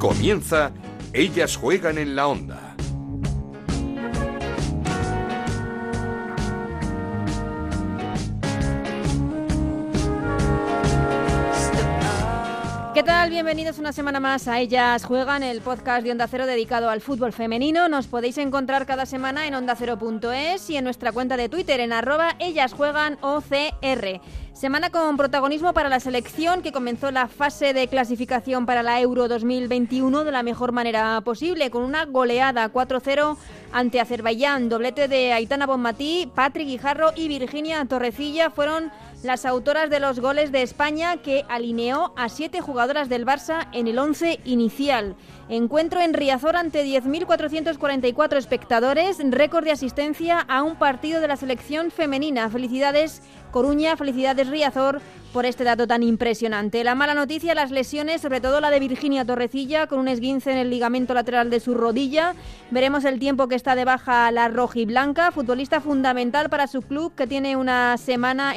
Comienza Ellas Juegan en la Onda. ¿Qué tal? Bienvenidos una semana más a Ellas Juegan, el podcast de Onda Cero dedicado al fútbol femenino. Nos podéis encontrar cada semana en ondacero.es y en nuestra cuenta de Twitter en @EllasJueganOCR. Semana con protagonismo para la selección, que comenzó la fase de clasificación para la Euro 2021 de la mejor manera posible, con una goleada 4-0 ante Azerbaiyán. Doblete de Aitana Bonmatí, Patri Guijarro y Virginia Torrecilla fueron las autoras de los goles de España, que alineó a 7 jugadoras del Barça en el 11 inicial. Encuentro en Riazor ante 10.444 espectadores, récord de asistencia a un partido de la selección femenina. Felicidades Coruña, felicidades Riazor por este dato tan impresionante. La mala noticia, las lesiones, sobre todo la de Virginia Torrecilla con un esguince en el ligamento lateral de su rodilla. Veremos el tiempo que está de baja la rojiblanca, futbolista fundamental para su club, que tiene en una semana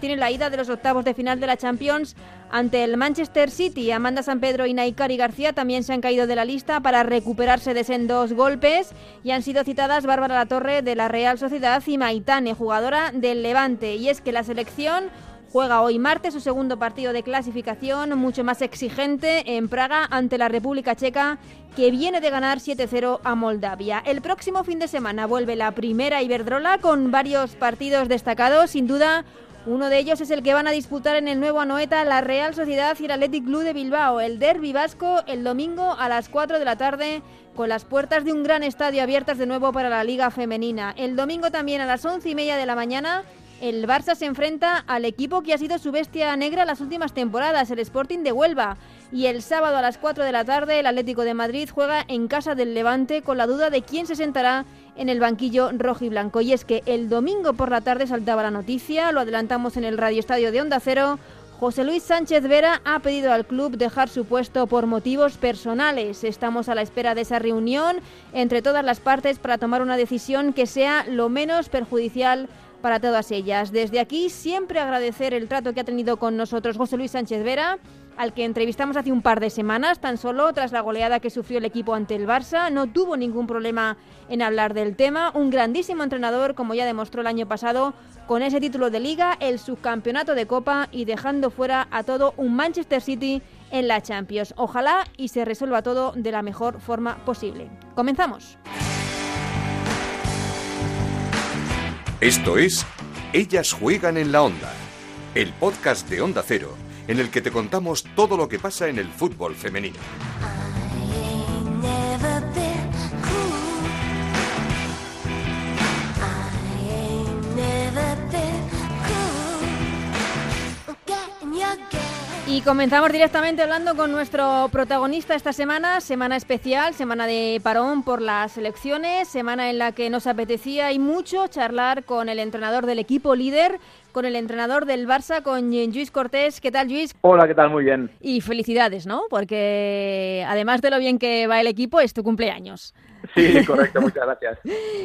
tiene la ida de los octavos de final de la Champions ante el Manchester City. Amanda Sampedro y Naikari García también se han caído de la lista para recuperarse de sendos golpes, y han sido citadas Bárbara Latorre de la Real Sociedad y Maitane, jugadora del Levante. Y es que la selección juega hoy martes su segundo partido de clasificación, mucho más exigente, en Praga ante la República Checa, que viene de ganar 7-0 a Moldavia. El próximo fin de semana vuelve la primera Iberdrola con varios partidos destacados. Sin duda, uno de ellos es el que van a disputar en el nuevo Anoeta la Real Sociedad y el Athletic Club de Bilbao. El derbi vasco el domingo a las 4 de la tarde, con las puertas de un gran estadio abiertas de nuevo para la Liga Femenina. El domingo también a las 11:30 de la mañana, el Barça se enfrenta al equipo que ha sido su bestia negra las últimas temporadas, el Sporting de Huelva. Y el sábado a las 4 de la tarde, el Atlético de Madrid juega en casa del Levante, con la duda de quién se sentará en el banquillo rojiblanco. Y es que el domingo por la tarde saltaba la noticia, lo adelantamos en el radioestadio de Onda Cero. José Luis Sánchez Vera ha pedido al club dejar su puesto por motivos personales. Estamos a la espera de esa reunión entre todas las partes para tomar una decisión que sea lo menos perjudicial para todas ellas. Desde aquí, siempre agradecer el trato que ha tenido con nosotros José Luis Sánchez Vera, al que entrevistamos hace un par de semanas, tan solo tras la goleada que sufrió el equipo ante el Barça. No tuvo ningún problema en hablar del tema. Un grandísimo entrenador, como ya demostró el año pasado, con ese título de Liga, el subcampeonato de Copa y dejando fuera a todo un Manchester City en la Champions. Ojalá y se resuelva todo de la mejor forma posible. Comenzamos. Esto es Ellas Juegan en la Onda, el podcast de Onda Cero, en el que te contamos todo lo que pasa en el fútbol femenino. Y comenzamos directamente hablando con nuestro protagonista esta semana, semana especial, semana de parón por las elecciones, semana en la que nos apetecía y mucho charlar con el entrenador del equipo líder, con el entrenador del Barça, con Lluís Cortés. ¿Qué tal, Lluís? Hola, ¿qué tal? Muy bien. Y felicidades, ¿no? Porque además de lo bien que va el equipo, es tu cumpleaños. Sí, correcto, muchas gracias.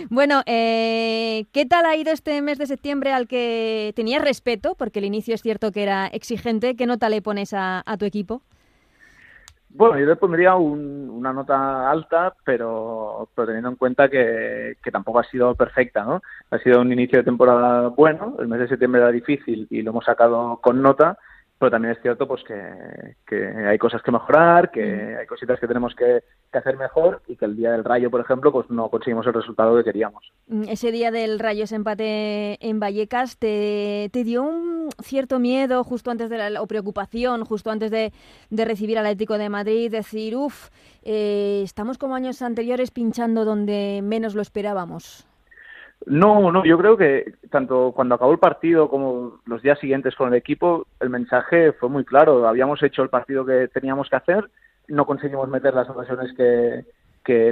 Bueno, ¿qué tal ha ido este mes de septiembre al que tenías respeto? Porque el inicio es cierto que era exigente. ¿Qué nota le pones a tu equipo? Bueno, yo le pondría una nota alta, pero teniendo en cuenta que tampoco ha sido perfecta, ¿no? Ha sido un inicio de temporada bueno, el mes de septiembre era difícil y lo hemos sacado con nota, pero también es cierto pues que hay cosas que mejorar, que hay cositas que tenemos que hacer mejor, y que el día del Rayo, por ejemplo, pues no conseguimos el resultado que queríamos. Ese día del Rayo, ese empate en Vallecas, ¿te dio un cierto miedo justo antes o preocupación justo antes de recibir al Atlético de Madrid? Decir, estamos como años anteriores pinchando donde menos lo esperábamos. No, yo creo que tanto cuando acabó el partido como los días siguientes con el equipo, el mensaje fue muy claro. Habíamos hecho el partido que teníamos que hacer, no conseguimos meter las ocasiones que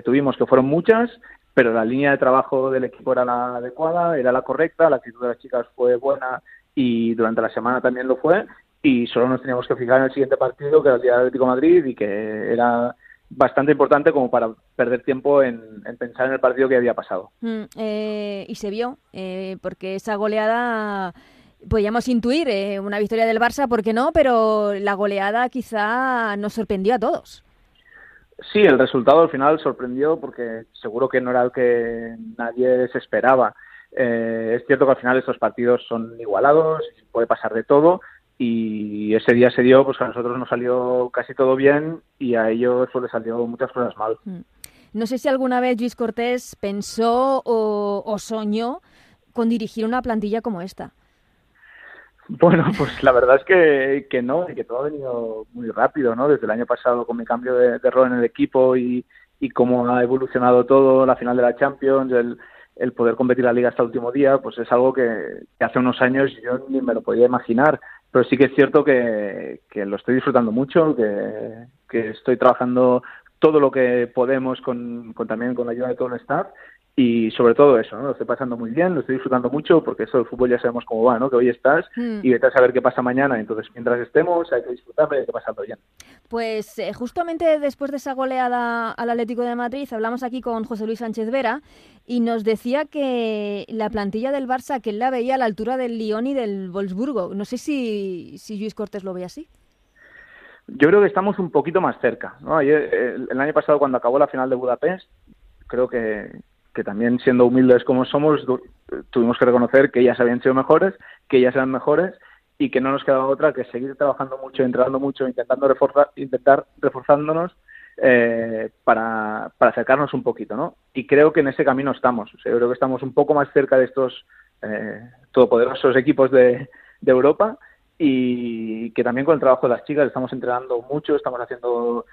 tuvimos, que fueron muchas, pero la línea de trabajo del equipo era la adecuada, era la correcta, la actitud de las chicas fue buena y durante la semana también lo fue, y solo nos teníamos que fijar en el siguiente partido, que era el día del Atlético de Madrid, y que era bastante importante como para perder tiempo en pensar en el partido que había pasado. Y se vio, porque esa goleada podíamos intuir una victoria del Barça, ¿por qué no? Pero la goleada quizá nos sorprendió a todos. Sí, el resultado al final sorprendió porque seguro que no era el que nadie se esperaba. Es cierto que al final estos partidos son igualados, puede pasar de todo, y ese día se dio, pues a nosotros nos salió casi todo bien y a ellos les salió muchas cosas mal. No sé si alguna vez Lluís Cortés pensó o soñó con dirigir una plantilla como esta. Bueno, pues la verdad es que no, y que todo ha venido muy rápido, ¿no? Desde el año pasado con mi cambio de rol en el equipo y cómo ha evolucionado todo, la final de la Champions, el poder competir la Liga hasta el último día, pues es algo que hace unos años yo ni me lo podía imaginar. Pero sí que es cierto que lo estoy disfrutando mucho, que estoy trabajando todo lo que podemos también con la ayuda de todo el staff. Y sobre todo eso, ¿no? Lo estoy pasando muy bien, lo estoy disfrutando mucho, porque eso del fútbol ya sabemos cómo va, ¿no? Que hoy estás y vete a saber qué pasa mañana. Entonces, mientras estemos, hay que disfrutar, pero hay que pasarlo bien. Pues justamente después de esa goleada al Atlético de Madrid, hablamos aquí con José Luis Sánchez Vera y nos decía que la plantilla del Barça, que él la veía a la altura del Lyon y del Wolfsburgo. No sé si Lluís Cortés lo ve así. Yo creo que estamos un poquito más cerca, ¿no? Ayer, el año pasado, cuando acabó la final de Budapest, creo que también siendo humildes como somos, tuvimos que reconocer que ellas habían sido mejores, que ellas eran mejores y que no nos quedaba otra que seguir trabajando mucho, entrenando mucho, intentar reforzándonos para acercarnos un poquito, ¿no? Y creo que en ese camino estamos. O sea, yo creo que estamos un poco más cerca de estos todopoderosos equipos de Europa, y que también con el trabajo de las chicas estamos entrenando mucho, estamos haciendo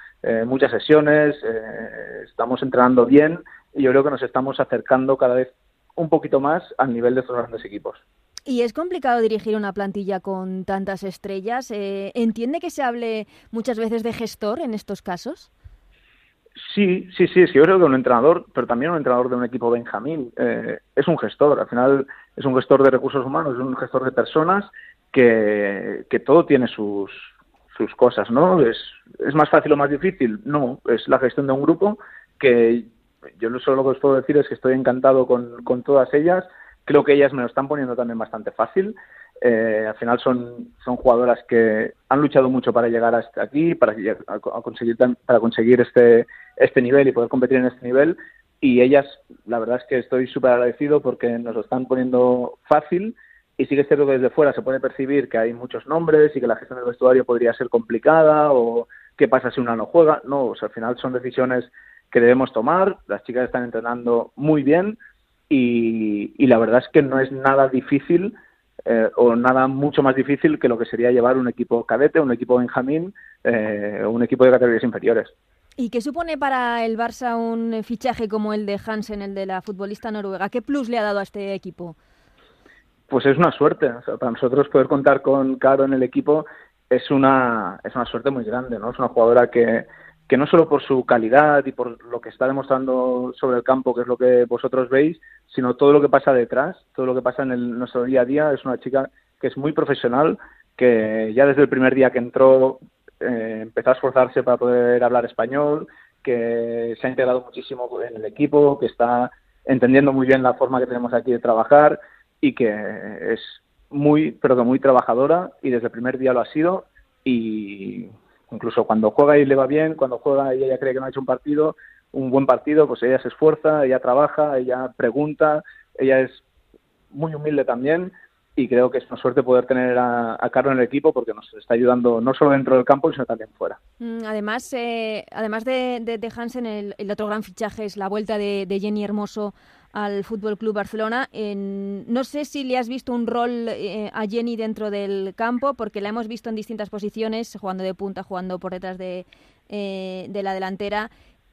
muchas sesiones, estamos entrenando bien. Y yo creo que nos estamos acercando cada vez un poquito más al nivel de estos grandes equipos. Y es complicado dirigir una plantilla con tantas estrellas. ¿Entiende que se hable muchas veces de gestor en estos casos? Sí. Es que yo creo que un entrenador, pero también un entrenador de un equipo benjamín, es un gestor. Al final es un gestor de recursos humanos, es un gestor de personas que todo tiene sus cosas, ¿no? ¿Es más fácil o más difícil? No, es la gestión de un grupo que... Yo solo lo que os puedo decir es que estoy encantado con todas ellas. Creo que ellas me lo están poniendo también bastante fácil. Al final son jugadoras que han luchado mucho para llegar hasta aquí, para conseguir este nivel y poder competir en este nivel. Y ellas, la verdad es que estoy súper agradecido porque nos lo están poniendo fácil. Y sí que es cierto que desde fuera se puede percibir que hay muchos nombres y que la gestión del vestuario podría ser complicada o qué pasa si una no juega. No, o sea, al final son decisiones que debemos tomar. Las chicas están entrenando muy bien y la verdad es que no es nada difícil o nada mucho más difícil que lo que sería llevar un equipo cadete, un equipo benjamín o un equipo de categorías inferiores. ¿Y qué supone para el Barça un fichaje como el de Hansen, el de la futbolista noruega? ¿Qué plus le ha dado a este equipo? Pues es una suerte. O sea, para nosotros poder contar con Caro en el equipo es una suerte muy grande, ¿no? Es una jugadora que no solo por su calidad y por lo que está demostrando sobre el campo, que es lo que vosotros veis, sino todo lo que pasa detrás, todo lo que pasa en nuestro día a día. Es una chica que es muy profesional, que ya desde el primer día que entró empezó a esforzarse para poder hablar español, que se ha integrado muchísimo en el equipo, que está entendiendo muy bien la forma que tenemos aquí de trabajar y que es muy, pero que muy trabajadora, y desde el primer día lo ha sido. Y incluso cuando juega y le va bien, cuando juega y ella cree que no ha hecho un buen partido, pues ella se esfuerza, ella trabaja, ella pregunta, ella es muy humilde también, y creo que es una suerte poder tener a Caro en el equipo porque nos está ayudando no solo dentro del campo, sino también fuera. Además, además de Hansen, el otro gran fichaje es la vuelta de Jenny Hermoso al Fútbol Club Barcelona. No sé si le has visto un rol a Jenny dentro del campo, porque la hemos visto en distintas posiciones, jugando de punta, jugando por detrás de la delantera.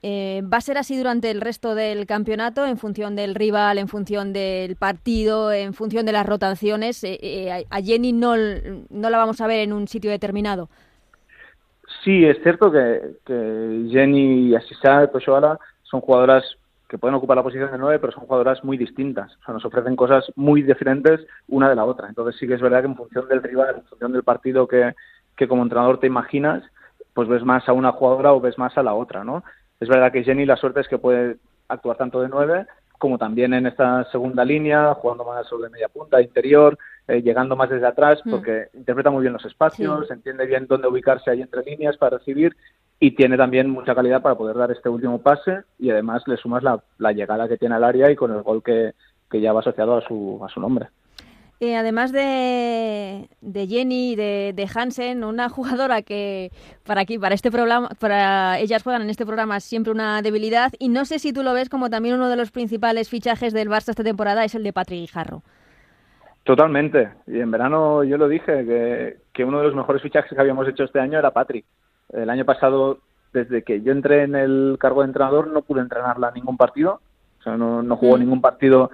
¿Va a ser así durante el resto del campeonato, en función del rival, en función del partido, en función de las rotaciones? A Jenny no la vamos a ver en un sitio determinado. Sí, es cierto que Jenny y Asisat, Toshoala, son jugadoras que pueden ocupar la posición de 9, pero son jugadoras muy distintas. O sea, nos ofrecen cosas muy diferentes una de la otra. Entonces sí que es verdad que en función del rival, en función del partido que como entrenador te imaginas, pues ves más a una jugadora o ves más a la otra, ¿no? Es verdad que Jenny, la suerte es que puede actuar tanto de 9 como también en esta segunda línea, jugando más sobre media punta, interior, llegando más desde atrás, porque interpreta muy bien los espacios, sí. Entiende bien dónde ubicarse ahí entre líneas para recibir, y tiene también mucha calidad para poder dar este último pase, y además le sumas la llegada que tiene al área y con el gol que ya va asociado a su nombre. Además de Jenny y de Hansen, una jugadora que para este programa, para Ellas Juegan en este programa, siempre una debilidad, y no sé si tú lo ves como también uno de los principales fichajes del Barça esta temporada es el de Patri Guijarro. Totalmente, y en verano yo lo dije, que uno de los mejores fichajes que habíamos hecho este año era Patri. El año pasado, desde que yo entré en el cargo de entrenador, no pude entrenarla ningún partido. O sea, no jugó ningún partido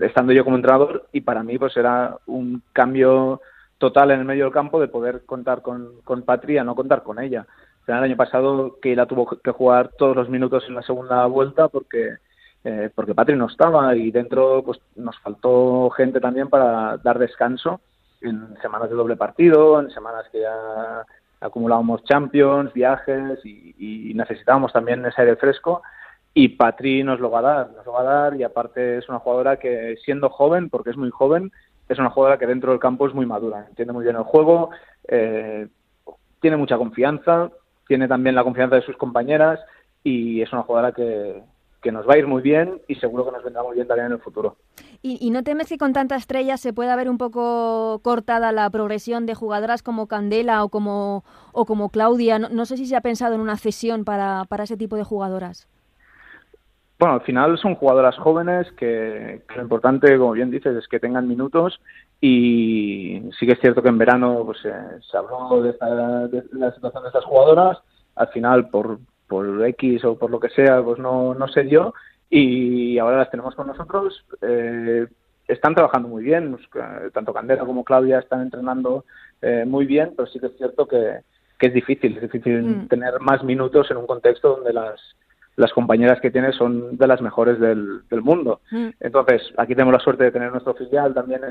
estando yo como entrenador, y para mí pues era un cambio total en el medio del campo de poder contar con Patri a no contar con ella. O sea, el año pasado que la tuvo que jugar todos los minutos en la segunda vuelta porque Patri no estaba, y dentro pues nos faltó gente también para dar descanso en semanas de doble partido, en semanas que ya acumulábamos Champions, viajes, y necesitábamos también ese aire fresco, y Patri nos lo va a dar, y aparte es una jugadora que, siendo joven, porque es muy joven, es una jugadora que dentro del campo es muy madura, entiende muy bien el juego, tiene mucha confianza, tiene también la confianza de sus compañeras, y es una jugadora que nos va a ir muy bien y seguro que nos vendrá muy bien también en el futuro. ¿Y no temes que con tanta estrella se pueda ver un poco cortada la progresión de jugadoras como Candela o como Claudia? No sé si se ha pensado en una cesión para ese tipo de jugadoras. Bueno, al final son jugadoras jóvenes que lo importante, como bien dices, es que tengan minutos, y sí que es cierto que en verano pues, se habló de la situación de estas jugadoras. Al final, por X o por lo que sea, pues no sé yo, y ahora las tenemos con nosotros. Están trabajando muy bien, tanto Candela como Claudia están entrenando muy bien, pero sí que es cierto que es difícil tener más minutos en un contexto donde las compañeras que tiene son de las mejores del mundo. Entonces, aquí tenemos la suerte de tener nuestro filial también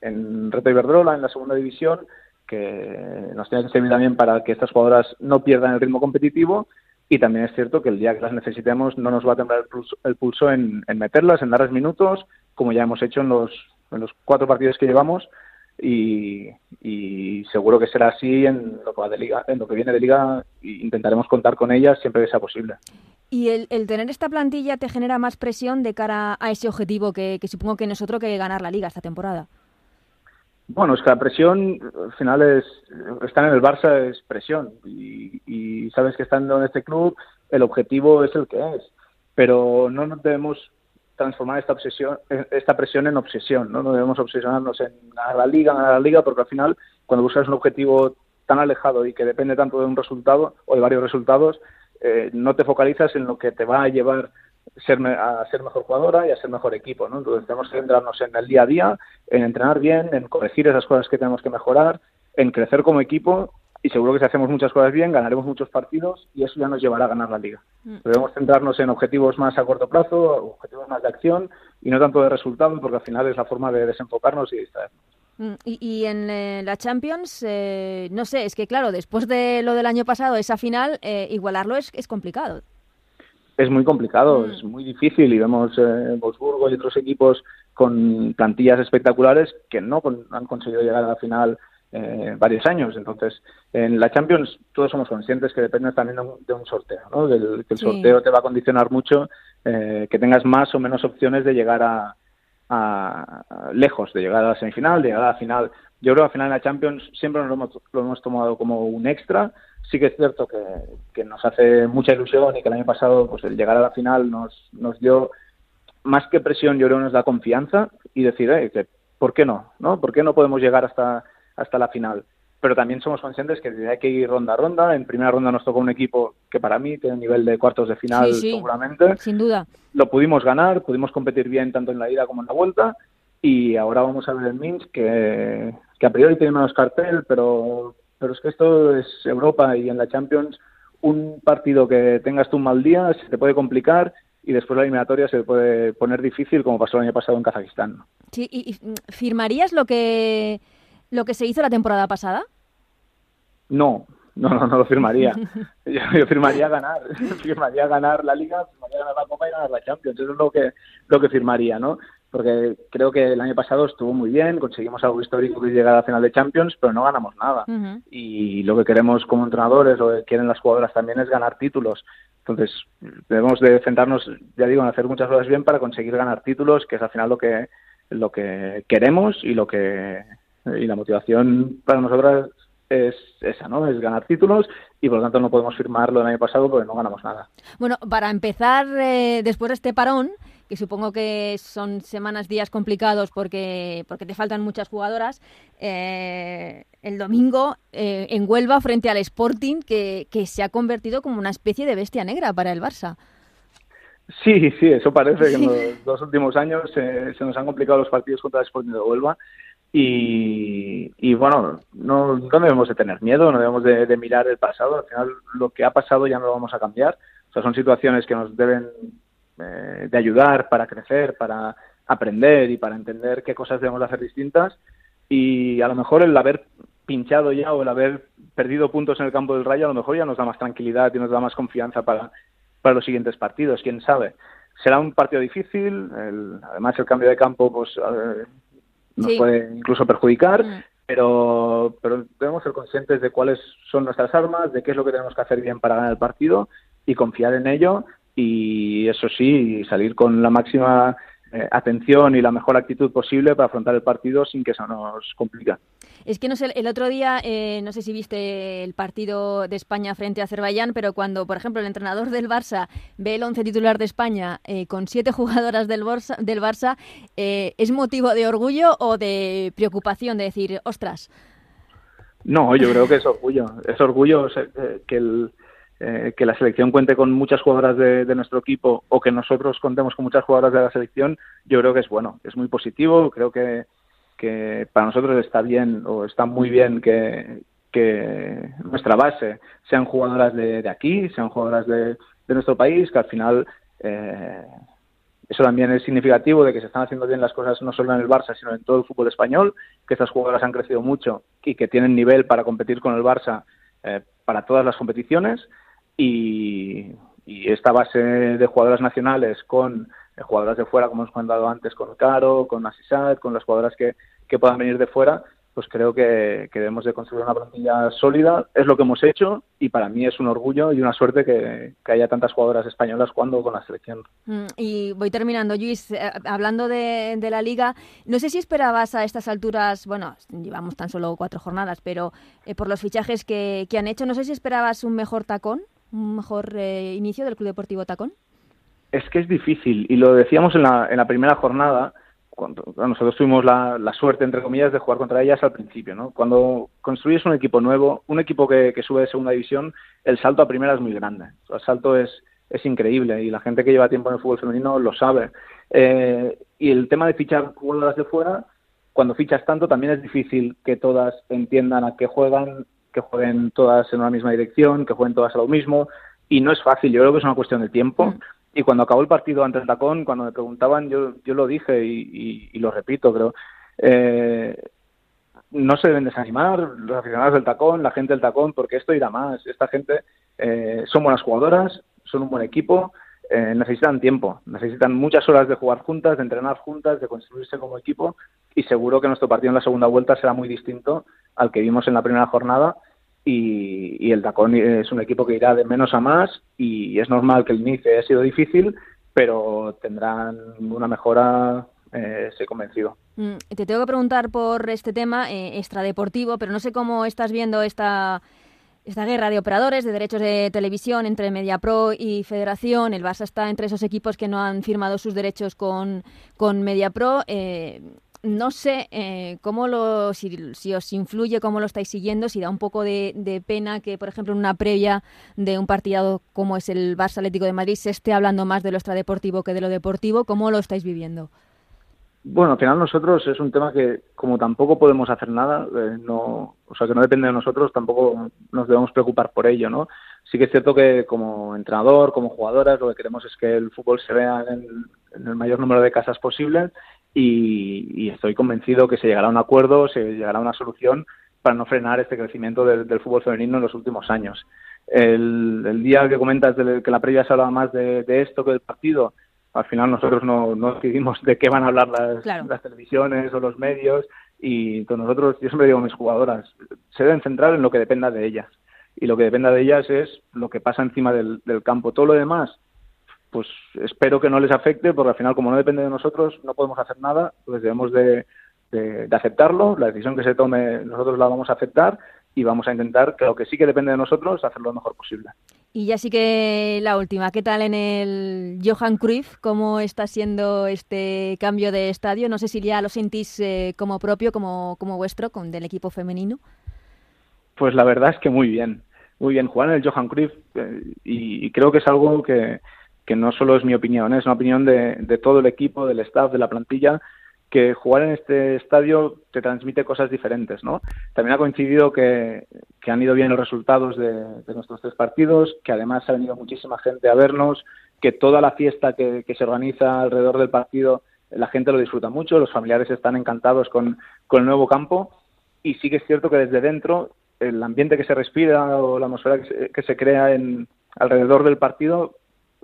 en Reto Iberdrola, en la segunda división, que nos tiene que servir también para que estas jugadoras no pierdan el ritmo competitivo. Y también es cierto que el día que las necesitemos no nos va a temblar el pulso en meterlas, en darles minutos, como ya hemos hecho en los 4 partidos que llevamos, y seguro que será así en lo que viene de liga, e intentaremos contar con ellas siempre que sea posible. ¿Y el tener esta plantilla te genera más presión de cara a ese objetivo que supongo que nosotros que ganar la liga esta temporada? Bueno, es que la presión, al final, estar en el Barça es presión, y sabes que estando en este club el objetivo es el que es, pero no nos debemos transformar esta presión en obsesión, ¿no? No debemos obsesionarnos en ganar la liga, porque al final cuando buscas un objetivo tan alejado y que depende tanto de un resultado o de varios resultados, no te focalizas en lo que te va a llevar a ser mejor jugadora y a ser mejor equipo, ¿no? Entonces tenemos que centrarnos en el día a día, en entrenar bien, en corregir esas cosas que tenemos que mejorar, en crecer como equipo, y seguro que si hacemos muchas cosas bien ganaremos muchos partidos y eso ya nos llevará a ganar la liga. Debemos centrarnos en objetivos más a corto plazo, objetivos más de acción y no tanto de resultado, porque al final es la forma de desenfocarnos y distraernos. Y en la Champions, no sé, es que claro, después de lo del año pasado, esa final, igualarlo es complicado. Es muy complicado, es muy difícil, y vemos Wolfsburgo y otros equipos con plantillas espectaculares que no han conseguido llegar a la final varios años. Entonces, en la Champions todos somos conscientes que depende también de un sorteo, ¿no? Que el sorteo te va a condicionar mucho, que tengas más o menos opciones de llegar a lejos, de llegar a la semifinal, de llegar a la final. Yo creo que al final en la Champions siempre nos lo hemos tomado como un extra. Sí que es cierto que nos hace mucha ilusión y que el año pasado pues el llegar a la final nos dio más que presión, yo creo que nos da confianza y decir, ¿por qué no? ¿No? ¿Por qué no podemos llegar hasta la final? Pero también somos conscientes que hay que ir ronda a ronda. En primera ronda nos tocó un equipo que para mí tiene un nivel de cuartos de final, sí, seguramente. Sin duda. Lo pudimos ganar, pudimos competir bien tanto en la ida como en la vuelta, y ahora vamos a ver el Minsk que a priori tiene menos cartel, pero es que esto es Europa, y en la Champions un partido que tengas tú un mal día se te puede complicar y después la eliminatoria se te puede poner difícil, como pasó el año pasado en Kazajistán. Sí, ¿y firmarías lo que se hizo la temporada pasada? No lo firmaría. Yo firmaría ganar la Liga, firmaría ganar la Copa y ganar la Champions. Eso es lo que firmaría, ¿no? porque creo que el año pasado estuvo muy bien, conseguimos algo histórico que es llegar a la final de Champions, pero no ganamos nada. Uh-huh. Y lo que queremos como entrenadores, lo que quieren las jugadoras también es ganar títulos. Entonces debemos de centrarnos, ya digo, en hacer muchas cosas bien para conseguir ganar títulos, que es al final lo que queremos y lo que y la motivación para nosotras es esa, ¿no? Es ganar títulos y por lo tanto no podemos firmarlo del año pasado porque no ganamos nada. Bueno, para empezar, después de este parón, que supongo que son semanas, días complicados porque te faltan muchas jugadoras, el domingo en Huelva frente al Sporting, que se ha convertido como una especie de bestia negra para el Barça. Sí, eso parece, que en los dos últimos años se nos han complicado los partidos contra el Sporting de Huelva. Y bueno, no debemos de tener miedo, no debemos de mirar el pasado. Al final lo que ha pasado ya no lo vamos a cambiar. O sea, son situaciones que nos deben de ayudar para crecer, para aprender y para entender qué cosas debemos hacer distintas. Y a lo mejor el haber pinchado ya o el haber perdido puntos en el campo del Rayo a lo mejor ya nos da más tranquilidad y nos da más confianza para los siguientes partidos, quién sabe. Será un partido difícil, además el cambio de campo nos puede incluso perjudicar, pero debemos ser conscientes de cuáles son nuestras armas, de qué es lo que tenemos que hacer bien para ganar el partido y confiar en ello, y eso sí, salir con la máxima atención y la mejor actitud posible para afrontar el partido sin que eso nos complique. Es que no sé, el otro día, no sé si viste el partido de España frente a Azerbaiyán, pero cuando, por ejemplo, el entrenador del Barça ve el once titular de España con 7 jugadoras del Barça, ¿es motivo de orgullo o de preocupación de decir, ostras? No, yo creo que es orgullo que la selección cuente con muchas jugadoras de nuestro equipo o que nosotros contemos con muchas jugadoras de la selección. Yo creo que es bueno, es muy positivo, creo que para nosotros está bien o está muy bien que nuestra base sean jugadoras de aquí, sean jugadoras de nuestro país, que al final eso también es significativo de que se están haciendo bien las cosas no solo en el Barça sino en todo el fútbol español, que estas jugadoras han crecido mucho y que tienen nivel para competir con el Barça para todas las competiciones. Y esta base de jugadoras nacionales con jugadoras de fuera, como hemos comentado antes, con Caro, con Asisat, con las jugadoras que puedan venir de fuera, pues creo que debemos de construir una plantilla sólida. Es lo que hemos hecho y para mí es un orgullo y una suerte que haya tantas jugadoras españolas jugando con la selección. Y voy terminando, Lluís, hablando de la Liga, no sé si esperabas a estas alturas, bueno, llevamos tan solo 4 jornadas, pero por los fichajes que han hecho, no sé si esperabas un mejor Tacón, un mejor inicio del Club Deportivo Tacón. Es que es difícil y lo decíamos en la primera jornada. Cuando nosotros tuvimos la suerte, entre comillas, de jugar contra ellas al principio, ¿no? Cuando construyes un equipo nuevo, un equipo que sube de segunda división, el salto a primera es muy grande. El salto es increíble y la gente que lleva tiempo en el fútbol femenino lo sabe. Y el tema de fichar jugadoras de fuera, cuando fichas tanto también es difícil que todas entiendan a qué juegan, que jueguen todas en una misma dirección, que jueguen todas a lo mismo. Y no es fácil, yo creo que es una cuestión de tiempo. Y cuando acabó el partido ante el Tacón, cuando me preguntaban, yo lo dije y lo repito, pero no se deben desanimar los aficionados del Tacón, la gente del Tacón, porque esto irá más. Esta gente son buenas jugadoras, son un buen equipo, necesitan tiempo, necesitan muchas horas de jugar juntas, de entrenar juntas, de construirse como equipo y seguro que nuestro partido en la segunda vuelta será muy distinto al que vimos en la primera jornada. Y el Tacón es un equipo que irá de menos a más y es normal que el inicio haya sido difícil, pero tendrán una mejora, estoy convencido. Te tengo que preguntar por este tema extradeportivo, pero no sé cómo estás viendo esta guerra de operadores de derechos de televisión entre Mediapro y Federación. El Barça está entre esos equipos que no han firmado sus derechos con Mediapro. No sé cómo si os influye, cómo lo estáis siguiendo, si da un poco de pena que, por ejemplo, en una previa de un partido como es el Barça Atlético de Madrid se esté hablando más de lo extradeportivo que de lo deportivo. ¿Cómo lo estáis viviendo? Bueno, al final nosotros es un tema que, como tampoco podemos hacer nada, que no depende de nosotros, tampoco nos debemos preocupar por ello, ¿no? Sí que es cierto que como entrenador, como jugadoras, lo que queremos es que el fútbol se vea en el mayor número de casas posible. Y estoy convencido que se llegará a un acuerdo, se llegará a una solución para no frenar este crecimiento del fútbol femenino en los últimos años. El día que comentas que la previa se hablaba más de esto que del partido, Al final nosotros no decidimos de qué van a hablar las televisiones o los medios, y con nosotros, yo siempre digo a mis jugadoras, se deben centrar en lo que dependa de ellas, y lo que dependa de ellas es lo que pasa encima del campo. Todo lo demás, pues espero que no les afecte, porque al final, como no depende de nosotros, no podemos hacer nada, pues debemos de aceptarlo. La decisión que se tome nosotros la vamos a aceptar y vamos a intentar que lo que sí que depende de nosotros, hacerlo lo mejor posible. Y ya sí que la última, ¿qué tal en el Johan Cruyff? ¿Cómo está siendo este cambio de estadio? No sé si ya lo sentís como propio, como vuestro, del equipo femenino. Pues la verdad es que muy bien. Muy bien, jugar en el Johan Cruyff, y creo que es algo que no solo es mi opinión, es una opinión de todo el equipo, del staff, de la plantilla, que jugar en este estadio te transmite cosas diferentes, ¿no? También ha coincidido que han ido bien los resultados de nuestros 3 partidos, que además ha venido muchísima gente a vernos, que toda la fiesta que se organiza alrededor del partido, la gente lo disfruta mucho, los familiares están encantados con el nuevo campo, y sí que es cierto que desde dentro el ambiente que se respira o la atmósfera que se crea alrededor del partido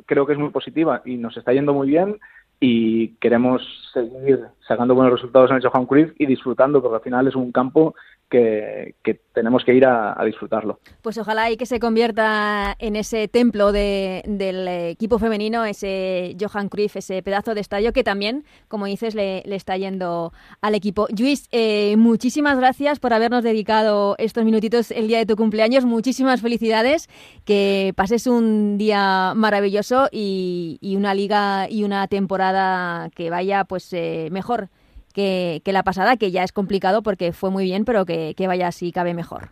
creo que es muy positiva y nos está yendo muy bien. Y queremos seguir sacando buenos resultados en el Johan Cruyff y disfrutando, porque al final es un campo que tenemos que ir a disfrutarlo. Pues ojalá y que se convierta en ese templo del equipo femenino, ese Johan Cruyff, ese pedazo de estadio que también, como dices, le está yendo al equipo. Lluís, muchísimas gracias por habernos dedicado estos minutitos el día de tu cumpleaños. Muchísimas felicidades, que pases un día maravilloso y una liga y una temporada que vaya pues mejor que la pasada, que ya es complicado porque fue muy bien, pero que vaya si cabe mejor.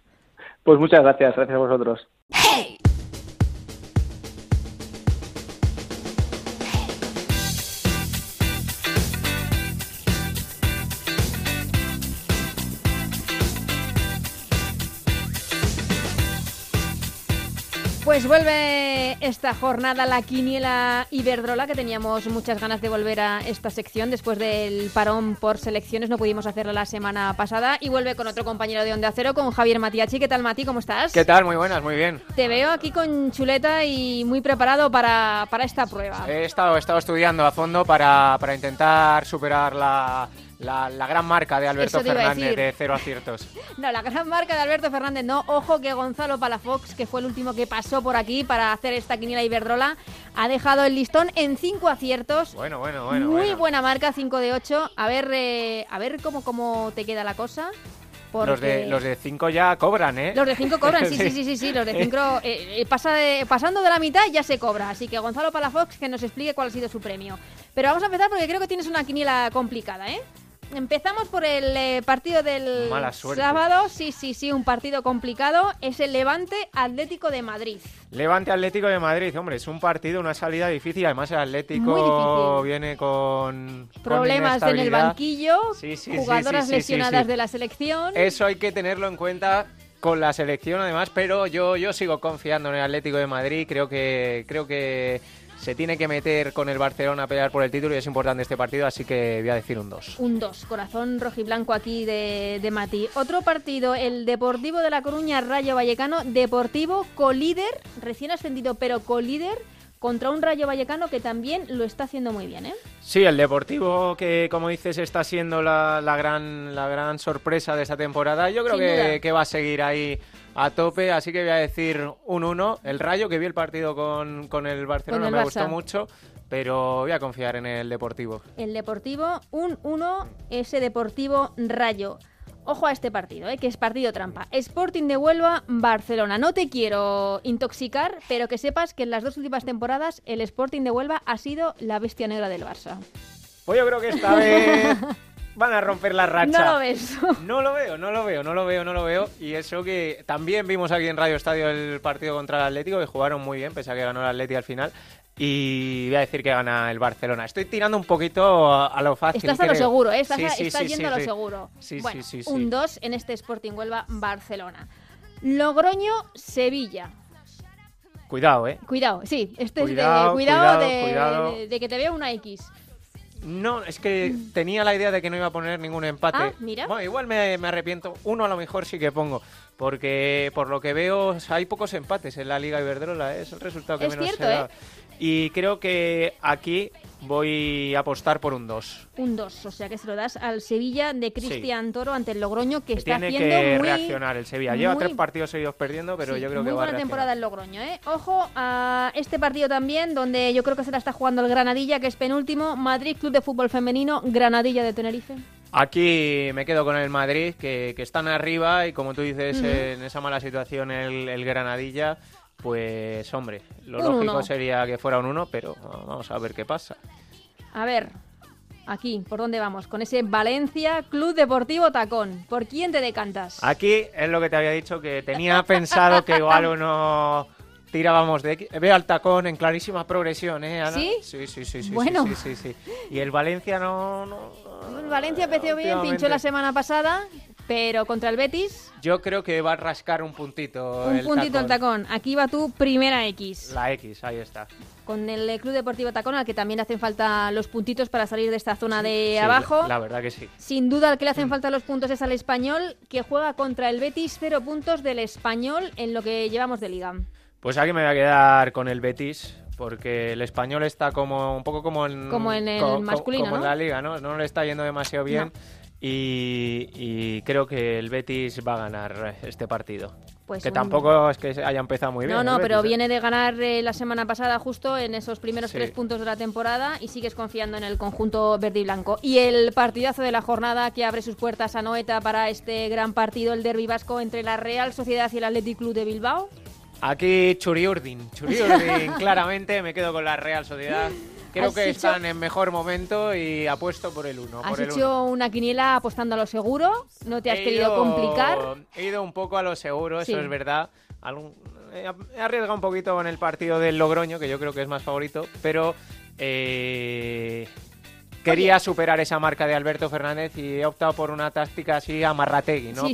Pues muchas gracias a vosotros. ¡Hey! Pues vuelve esta jornada la quiniela Iberdrola, que teníamos muchas ganas de volver a esta sección. Después del parón por selecciones no pudimos hacerla la semana pasada, y vuelve con otro compañero de Onda Cero, con Javier Matiachi. ¿Qué tal, Mati? ¿Cómo estás? ¿Qué tal? Muy buenas, muy bien. Te veo aquí con chuleta y muy preparado para esta prueba. He estado estudiando a fondo para intentar superar la gran marca de Alberto Fernández de 0 aciertos. No, la gran marca de Alberto Fernández no. Ojo, que Gonzalo Palafox, que fue el último que pasó por aquí para hacer esta quiniela Iberdrola, ha dejado el listón en 5 aciertos. Bueno. Muy buena marca, 5 de 8. A ver cómo te queda la cosa. Porque los de 5 ya cobran, ¿eh? Los de 5 cobran, sí. Los de 5, pasando de la mitad ya se cobra. Así que Gonzalo Palafox, que nos explique cuál ha sido su premio. Pero vamos a empezar, porque creo que tienes una quiniela complicada, ¿eh? Empezamos por el partido del sábado. Sí, un partido complicado. Es el Levante-Atlético de Madrid. Levante-Atlético de Madrid, hombre, es un partido, una salida difícil. Además, el Atlético viene con problemas con en el banquillo, jugadoras lesionadas de la selección. Eso hay que tenerlo en cuenta con la selección, además. Pero yo sigo confiando en el Atlético de Madrid. Creo que se tiene que meter con el Barcelona a pelear por el título, y es importante este partido, así que voy a decir un 2. Un 2, corazón rojiblanco aquí de Mati. Otro partido, el Deportivo de La Coruña, Rayo Vallecano. Deportivo colíder, recién ascendido, pero colíder, contra un Rayo Vallecano que también lo está haciendo muy bien, ¿eh? Sí, el Deportivo, que como dices está siendo la gran sorpresa de esta temporada. Yo creo que va a seguir ahí a tope, así que voy a decir un 1. El Rayo, que vi el partido con el Barcelona, me gustó mucho, pero voy a confiar en el Deportivo. El Deportivo, un 1, ese Deportivo Rayo. Ojo a este partido, que es partido trampa. Sporting de Huelva, Barcelona. No te quiero intoxicar, pero que sepas que en las 2 últimas temporadas el Sporting de Huelva ha sido la bestia negra del Barça. Pues yo creo que esta vez van a romper la racha. No lo ves. No lo veo. Y eso que también vimos aquí en Radio Estadio el partido contra el Atlético, que jugaron muy bien, pese a que ganó el Atleti al final. Y voy a decir que gana el Barcelona. Estoy tirando un poquito a lo fácil. Estás a lo seguro, ¿eh? Estás yendo a lo seguro. Sí. Un 2 en este Sporting Huelva-Barcelona. Logroño-Sevilla. Cuidado, ¿eh? Cuidado, sí. Cuidado. De que te vea una X. No, es que tenía la idea de que no iba a poner ningún empate. Ah, mira. Bueno, igual me arrepiento. Uno a lo mejor sí que pongo, porque por lo que veo, hay pocos empates en la Liga Iberdrola, ¿eh? Es el resultado que menos se da. Y creo que aquí Voy a apostar por un 2. Un 2, o sea que se lo das al Sevilla de Cristian Toro ante el Logroño, que está haciendo muy... Tiene que reaccionar el Sevilla. Lleva 3 partidos seguidos perdiendo, pero yo creo que va a reaccionar. Muy buena temporada el Logroño, ¿eh? Ojo a este partido también, donde yo creo que se la está jugando el Granadilla, que es penúltimo. Madrid, Club de Fútbol Femenino, Granadilla de Tenerife. Aquí me quedo con el Madrid, que están arriba y, como tú dices, en esa mala situación el Granadilla... Pues hombre, lo lógico sería que fuera un 1, pero vamos a ver qué pasa. A ver, aquí, ¿por dónde vamos? Con ese Valencia Club Deportivo Tacón. ¿Por quién te decantas? Aquí es lo que te había dicho, que tenía pensado que igual uno... Tirábamos de... Ve al Tacón en clarísima progresión, ¿eh, Ana? ¿Sí? Sí. Bueno. Sí. Y el Valencia no... El Valencia empezó bien, pinchó la semana pasada... Pero contra el Betis... Yo creo que va a rascar un puntito el Tacón. Un puntito el Tacón. Aquí va tu primera X. La X, ahí está. Con el Club Deportivo Tacón, al que también le hacen falta los puntitos para salir de esta zona de abajo. La verdad que sí. Sin duda, al que le hacen falta los puntos es al Español, que juega contra el Betis. 0 puntos del Español en lo que llevamos de liga. Pues aquí me voy a quedar con el Betis, porque el Español está como un poco como en el masculino, como ¿no? en la liga, ¿no? No le está yendo demasiado bien. No. Y creo que el Betis va a ganar este partido. Pues que tampoco es que haya empezado muy bien. No, pero Betis viene de ganar la semana pasada justo en esos primeros 3 puntos de la temporada y sigues confiando en el conjunto verde y blanco. Y el partidazo de la jornada que abre sus puertas a Anoeta para este gran partido, el derbi vasco entre la Real Sociedad y el Athletic Club de Bilbao. Aquí Churiurdin, claramente me quedo con la Real Sociedad. Creo que están en mejor momento y apuesto por el 1. Has hecho una quiniela apostando a lo seguro, no te has querido complicar. He ido un poco a lo seguro, eso es verdad. He arriesgado un poquito con el partido del Logroño, que yo creo que es más favorito, pero quería superar esa marca de Alberto Fernández y he optado por una táctica así amarrategui, ¿no?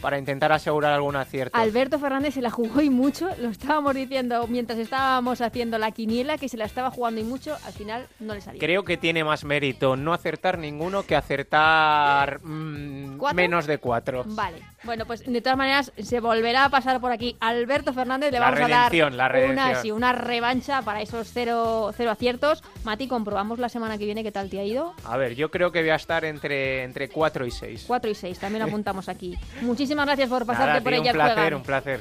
Para intentar asegurar algún acierto. Alberto Fernández se la jugó y mucho, lo estábamos diciendo mientras estábamos haciendo la quiniela, que se la estaba jugando y mucho, al final no le salió. Creo que tiene más mérito no acertar ninguno que acertar menos de 4. Vale, bueno, pues de todas maneras se volverá a pasar por aquí Alberto Fernández, le vamos a dar una revancha para esos 0 aciertos. Mati, comprobamos la semana que viene qué tal te ha ido. A ver, yo creo que voy a estar entre 4 y 6. 4 y 6, también apuntamos aquí. Muchísimas gracias por pasarte por Ellas Juegan. Un placer.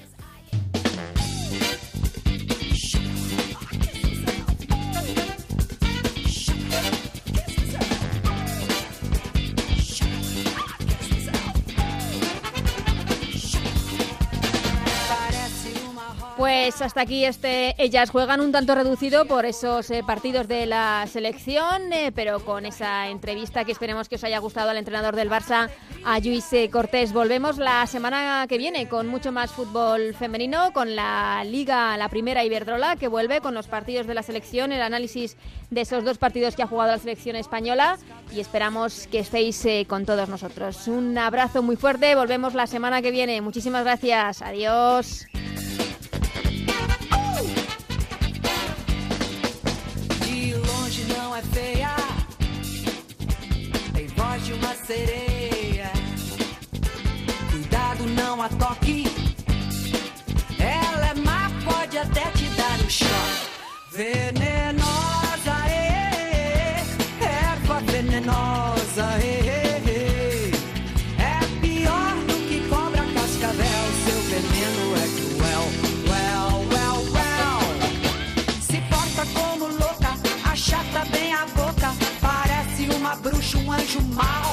Pues hasta aquí Ellas Juegan, un tanto reducido por esos partidos de la selección, pero con esa entrevista que esperemos que os haya gustado al entrenador del Barça, a Lluís Cortés. Volvemos la semana que viene con mucho más fútbol femenino, con la Liga, la primera Iberdrola, que vuelve con los partidos de la selección, el análisis de esos 2 partidos que ha jugado la selección española, y esperamos que estéis con todos nosotros. Un abrazo muy fuerte, volvemos la semana que viene. Muchísimas gracias, adiós. Não é feia, tem voz de uma sereia. Cuidado, não a toque. Ela é má, pode até te dar choque. Venenosa, erva venenosa, é pior do que cobra cascavel. Seu veneno é cruel, se porta como louca. Chata bem a boca, parece uma bruxa, um anjo mau.